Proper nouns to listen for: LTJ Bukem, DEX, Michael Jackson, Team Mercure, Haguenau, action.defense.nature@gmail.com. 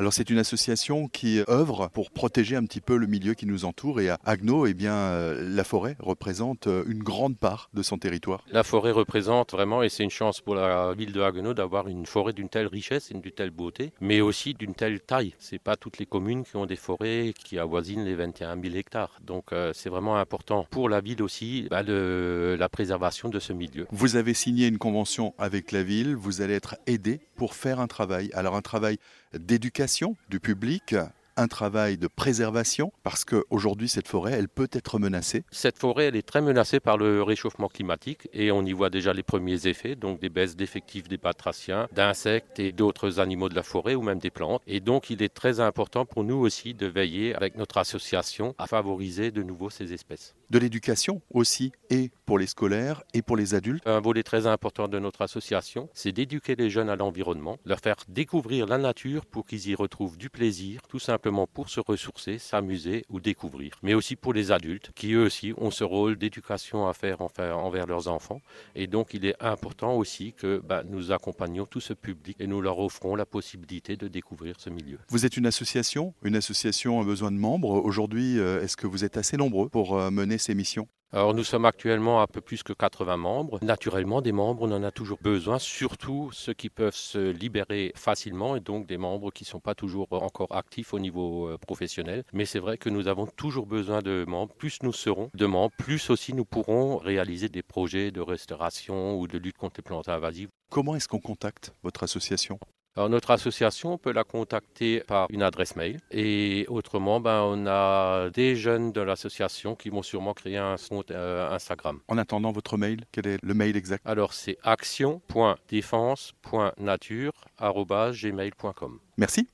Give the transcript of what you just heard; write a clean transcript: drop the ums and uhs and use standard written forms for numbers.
Alors c'est une association qui œuvre pour protéger un petit peu le milieu qui nous entoure, et à Haguenau, eh bien, la forêt représente une grande part de son territoire. La forêt représente vraiment, et c'est une chance pour la ville de Haguenau d'avoir une forêt d'une telle richesse et d'une telle beauté, mais aussi d'une telle taille. C'est pas toutes les communes qui ont des forêts qui avoisinent les 21 000 hectares. Donc c'est vraiment important pour la ville aussi, la préservation de ce milieu. Vous avez signé une convention avec la ville, vous allez être aidé pour faire un travail. Alors un travail d'éducation du public, un travail de préservation, parce qu'aujourd'hui, cette forêt, elle peut être menacée. Cette forêt, elle est très menacée par le réchauffement climatique, et on y voit déjà les premiers effets, donc des baisses d'effectifs des batraciens, d'insectes et d'autres animaux de la forêt, ou même des plantes. Et donc, il est très important pour nous aussi de veiller avec notre association à favoriser de nouveau ces espèces. De l'éducation aussi, et pour les scolaires et pour les adultes. Un volet très important de notre association, c'est d'éduquer les jeunes à l'environnement, leur faire découvrir la nature pour qu'ils y retrouvent du plaisir, tout simplement pour se ressourcer, s'amuser ou découvrir. Mais aussi pour les adultes qui eux aussi ont ce rôle d'éducation à faire envers leurs enfants. Et donc il est important aussi que nous accompagnions tout ce public et nous leur offrons la possibilité de découvrir ce milieu. Vous êtes une association a besoin de membres. Aujourd'hui, est-ce que vous êtes assez nombreux pour mener ces missions? Alors nous sommes actuellement un peu plus que 80 membres. Naturellement, des membres, on en a toujours besoin, surtout ceux qui peuvent se libérer facilement et donc des membres qui ne sont pas toujours encore actifs au niveau professionnel. Mais c'est vrai que nous avons toujours besoin de membres. Plus nous serons de membres, plus aussi nous pourrons réaliser des projets de restauration ou de lutte contre les plantes invasives. Comment est-ce qu'on contacte votre association ? Alors notre association, on peut la contacter par une adresse mail et autrement, on a des jeunes de l'association qui vont sûrement créer un compte Instagram. En attendant votre mail, quel est le mail exact ? Alors c'est action.defense.nature@gmail.com. Merci.